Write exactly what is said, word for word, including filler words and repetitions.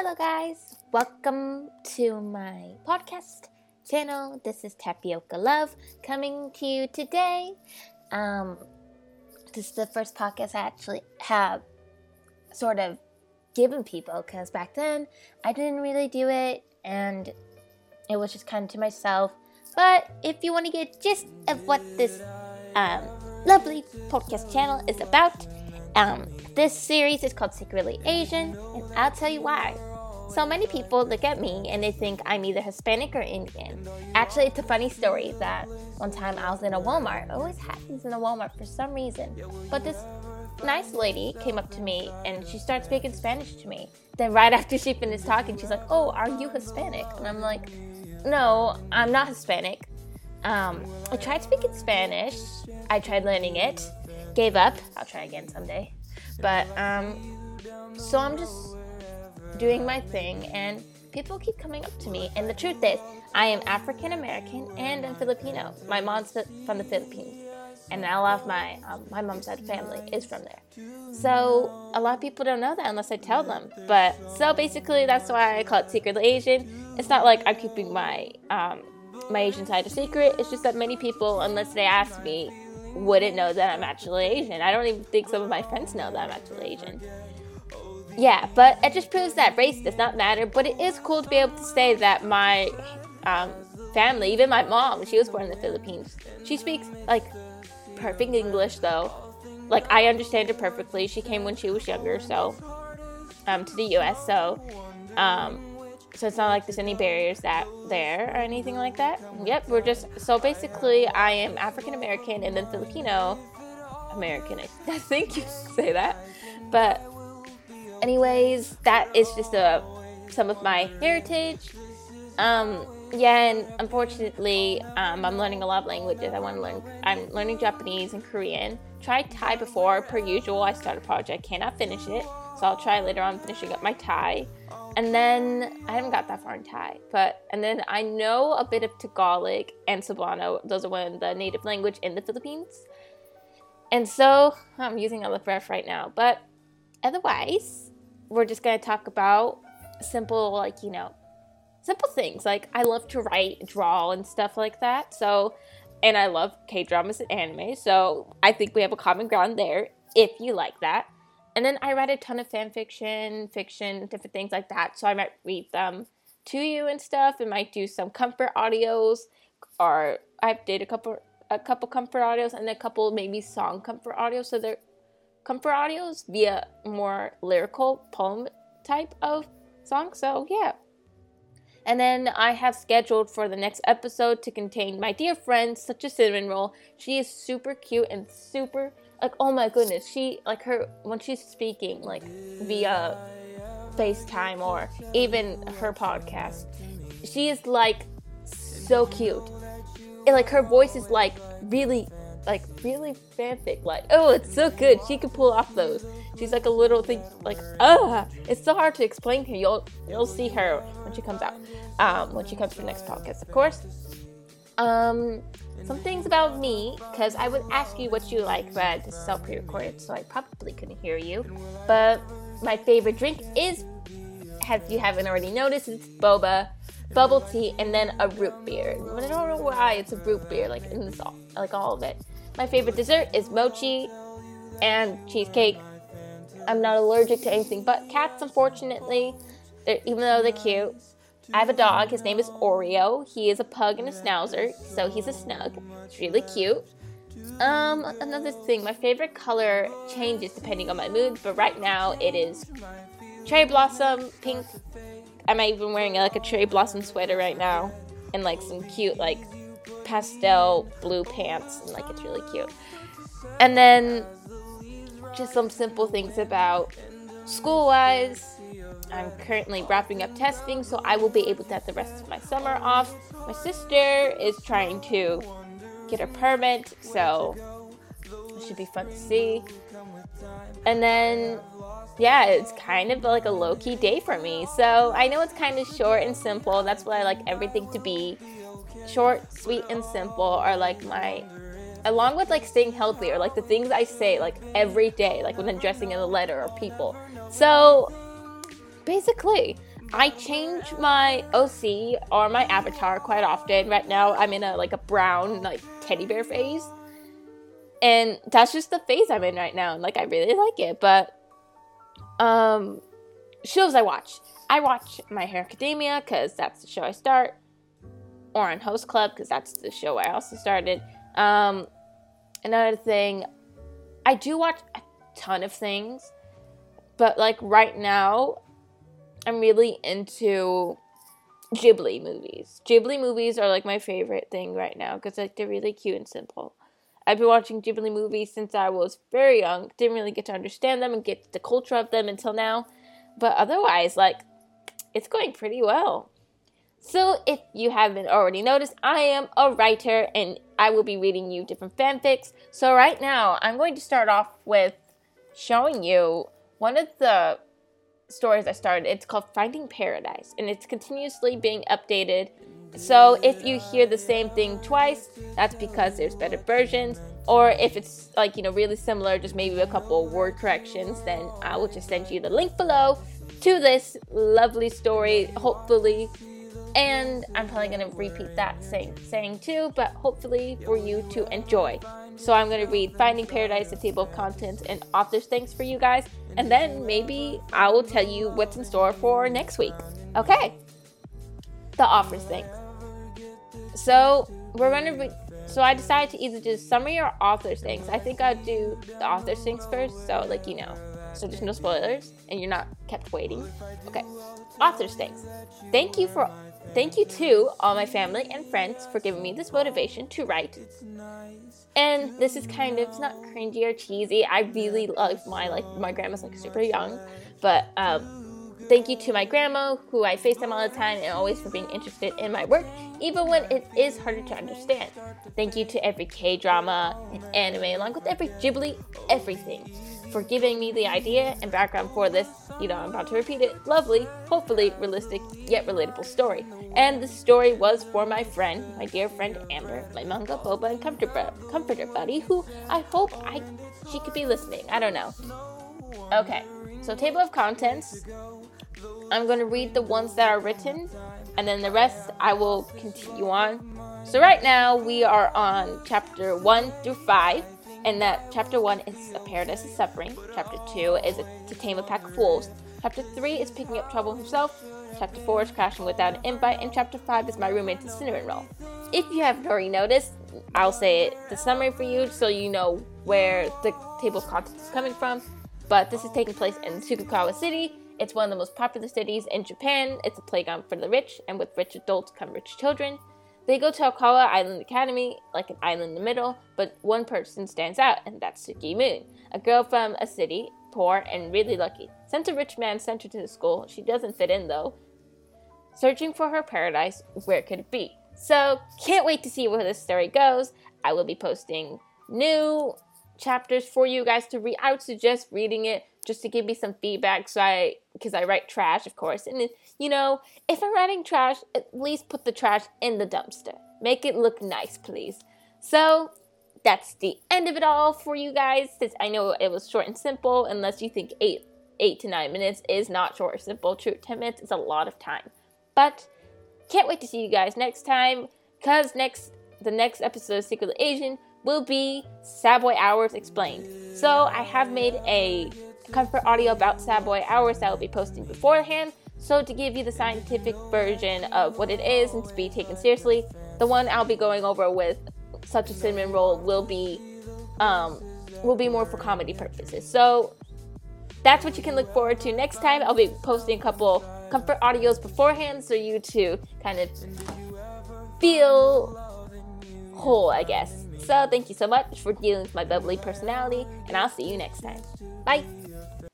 Hello guys, welcome to my podcast channel. This is Tapioca Love coming to you today. Um, this is the first podcast I actually have sort of given people, because back then I didn't really do it and it was just kind of to myself. But if you want to get a gist of what this um, lovely podcast channel is about, um, this series is called Secretly Asian, and I'll tell you why. So many people look at me and they think I'm either Hispanic or Indian. Actually, it's a funny story that one time I was in a Walmart. It always happens in a Walmart for some reason. But this nice lady came up to me and she started speaking Spanish to me. Then right after she finished talking, she's like, "Oh, are you Hispanic?" And I'm like, "No, I'm not Hispanic." Um, I tried speaking Spanish. I tried learning it. Gave up. I'll try again someday. But, um, so I'm just doing my thing and people keep coming up to me. And the truth is, I am African American and I'm Filipino. My mom's from the Philippines. And a lot of my, um, my mom's side of the family is from there. So a lot of people don't know that unless I tell them. But, so basically that's why I call it Secretly Asian. It's not like I'm keeping my, um, my Asian side a secret. It's just that many people, unless they ask me, wouldn't know that I'm actually Asian. I don't even think some of my friends know that I'm actually Asian. Yeah, but it just proves that race does not matter. But it is cool to be able to say that my um, family, even my mom, she was born in the Philippines. She speaks, like, perfect English, though. Like, I understand her perfectly. She came when she was younger, so, um, to the U S, so, um, so it's not like there's any barriers that there or anything like that. Yep, we're just, so basically I am African-American and then Filipino-American. I think you say that. But anyways, that is just a, some of my heritage. Um, yeah, and unfortunately, um, I'm learning a lot of languages. I want to learn, I'm learning Japanese and Korean. Tried Thai before, per usual. I started a project, cannot finish it. So I'll try later on finishing up my Thai. And then, I haven't got that far in Thai, but, and then I know a bit of Tagalog and Cebuano. Those are one of the native language in the Philippines. And so, I'm using all the breath right now, but otherwise, we're just going to talk about simple, like, you know, simple things. Like, I love to write, draw, and stuff like that, so, and I love K dramas and anime, so I think we have a common ground there, if you like that. And then I read a ton of fan fiction, fiction, different things like that. So I might read them to you and stuff. It might do some comfort audios, or I've did a couple, a couple comfort audios, and a couple maybe song comfort audios. So they're comfort audios via more lyrical poem type of song. So yeah. And then I have scheduled for the next episode to contain my dear friend, such a cinnamon roll. She is super cute and super. Like, oh my goodness, she, like, her, when she's speaking, like, via FaceTime or even her podcast, she is, like, so cute. And, like, her voice is, like, really, like, really fanfic. Like, oh, it's so good. She can pull off those. She's, like, a little thing, like, oh, it's so hard to explain to you. You'll, you'll see her when she comes out, um, when she comes for the next podcast, of course. Um, some things about me, because I would ask you what you like, but this is all pre-recorded, so I probably couldn't hear you. But my favorite drink is, if you haven't already noticed, it's boba, bubble tea, and then a root beer. But I don't know why it's a root beer, like in this all, like all of it. My favorite dessert is mochi and cheesecake. I'm not allergic to anything but cats, unfortunately, even though they're cute. I have a dog, his name is Oreo. He is a pug and a schnauzer, so he's a snug. It's really cute. Um, another thing, my favorite color changes depending on my mood, but right now it is cherry blossom pink. I'm even wearing like a cherry blossom sweater right now, and like some cute like pastel blue pants, and like it's really cute. And then just some simple things about school-wise. I'm currently wrapping up testing, so I will be able to have the rest of my summer off. My sister is trying to get her permit, so it should be fun to see. And then, yeah, it's kind of like a low-key day for me. So I know it's kind of short and simple. That's what I like everything to be. Short, sweet, and simple are like my, along with like staying healthy or like the things I say like every day, like when I'm dressing in a letter or people. So Basically, I change my O C or my avatar quite often. Right now, I'm in a like a brown like teddy bear phase, and that's just the phase I'm in right now. Like, I really like it, but um, shows I watch. I watch My Hero Academia because that's the show I start. Oreo Host Club because that's the show I also started. Um, another thing, I do watch a ton of things, but like right now, I'm really into Ghibli movies. Ghibli movies are like my favorite thing right now because like they're really cute and simple. I've been watching Ghibli movies since I was very young. Didn't really get to understand them and get the culture of them until now, but otherwise, like, it's going pretty well. So if you haven't already noticed, I am a writer and I will be reading you different fanfics. So right now, I'm going to start off with showing you one of the stories I started. It's called Finding Paradise, and it's continuously being updated. So if you hear the same thing twice, that's because there's better versions. Or if it's like, you know, really similar, just maybe a couple of word corrections, then I will just send you the link below to this lovely story, hopefully. And I'm probably going to repeat that same saying too, but hopefully for you to enjoy. So I'm going to read Finding Paradise, the table of contents, and author's thanks for you guys. And then maybe I will tell you what's in store for next week. Okay. The author's thanks. So we're going to re- So I decided to either do summary or author's thanks. I think I'll do the author's thanks first. So like, you know. So there's no spoilers and you're not kept waiting. Okay. Author's thanks. Thank you for... Thank you to all my family and friends for giving me this motivation to write. And this is kind of, it's not cringy or cheesy. I really love my, like, my grandma's like super young. But um, thank you to my grandma, who I FaceTime all the time, and always for being interested in my work, even when it is harder to understand. Thank you to every K drama and anime, along with every Ghibli, everything, for giving me the idea and background for this, you know, I'm about to repeat it, lovely, hopefully realistic, yet relatable story. And the story was for my friend, my dear friend Amber, my manga, boba, and comforter, comforter buddy, who I hope I she could be listening. I don't know. Okay, so table of contents. I'm going to read the ones that are written, and then the rest I will continue on. So right now, we are on chapter one through five. And that chapter one is A Paradise of Suffering. Chapter two is a, To Tame a Pack of Wolves. Chapter three is Picking Up Trouble Himself. Chapter four is Crashing Without an Invite. And chapter five is My Roommate's a Cinnamon Roll. If you haven't already noticed, I'll say it, the summary for you so you know where the table of contents is coming from. But this is taking place in Tsukukawa City. It's one of the most popular cities in Japan. It's a playground for the rich, and with rich adults come rich children. They go to Okawa Island Academy, like an island in the middle, but one person stands out, and that's Suki Moon, a girl from a city, poor and really lucky. Since a rich man sent her to the school, she doesn't fit in though. Searching for her paradise, where could it be? So, can't wait to see where this story goes. I will be posting new chapters for you guys to read. I would suggest reading it just to give me some feedback, so I, because I write trash, of course, and you know, if I'm writing trash, at least put the trash in the dumpster. Make it look nice, please. So, that's the end of it all for you guys, since I know it was short and simple, unless you think eight, eight to nine minutes is not short or simple. True, ten minutes is a lot of time. But, can't wait to see you guys next time, because next, the next episode of Secretly Asian will be Sabboy Hours Explained. So, I have made a comfort audio about Sabboy Hours that I will be posting beforehand, so to give you the scientific version of what it is and to be taken seriously. The one I'll be going over with Such a Cinnamon Roll will be um, will be more for comedy purposes. So that's what you can look forward to next time. I'll be posting a couple comfort audios beforehand so you to kind of feel whole, I guess. So thank you so much for dealing with my bubbly personality, and I'll see you next time. Bye!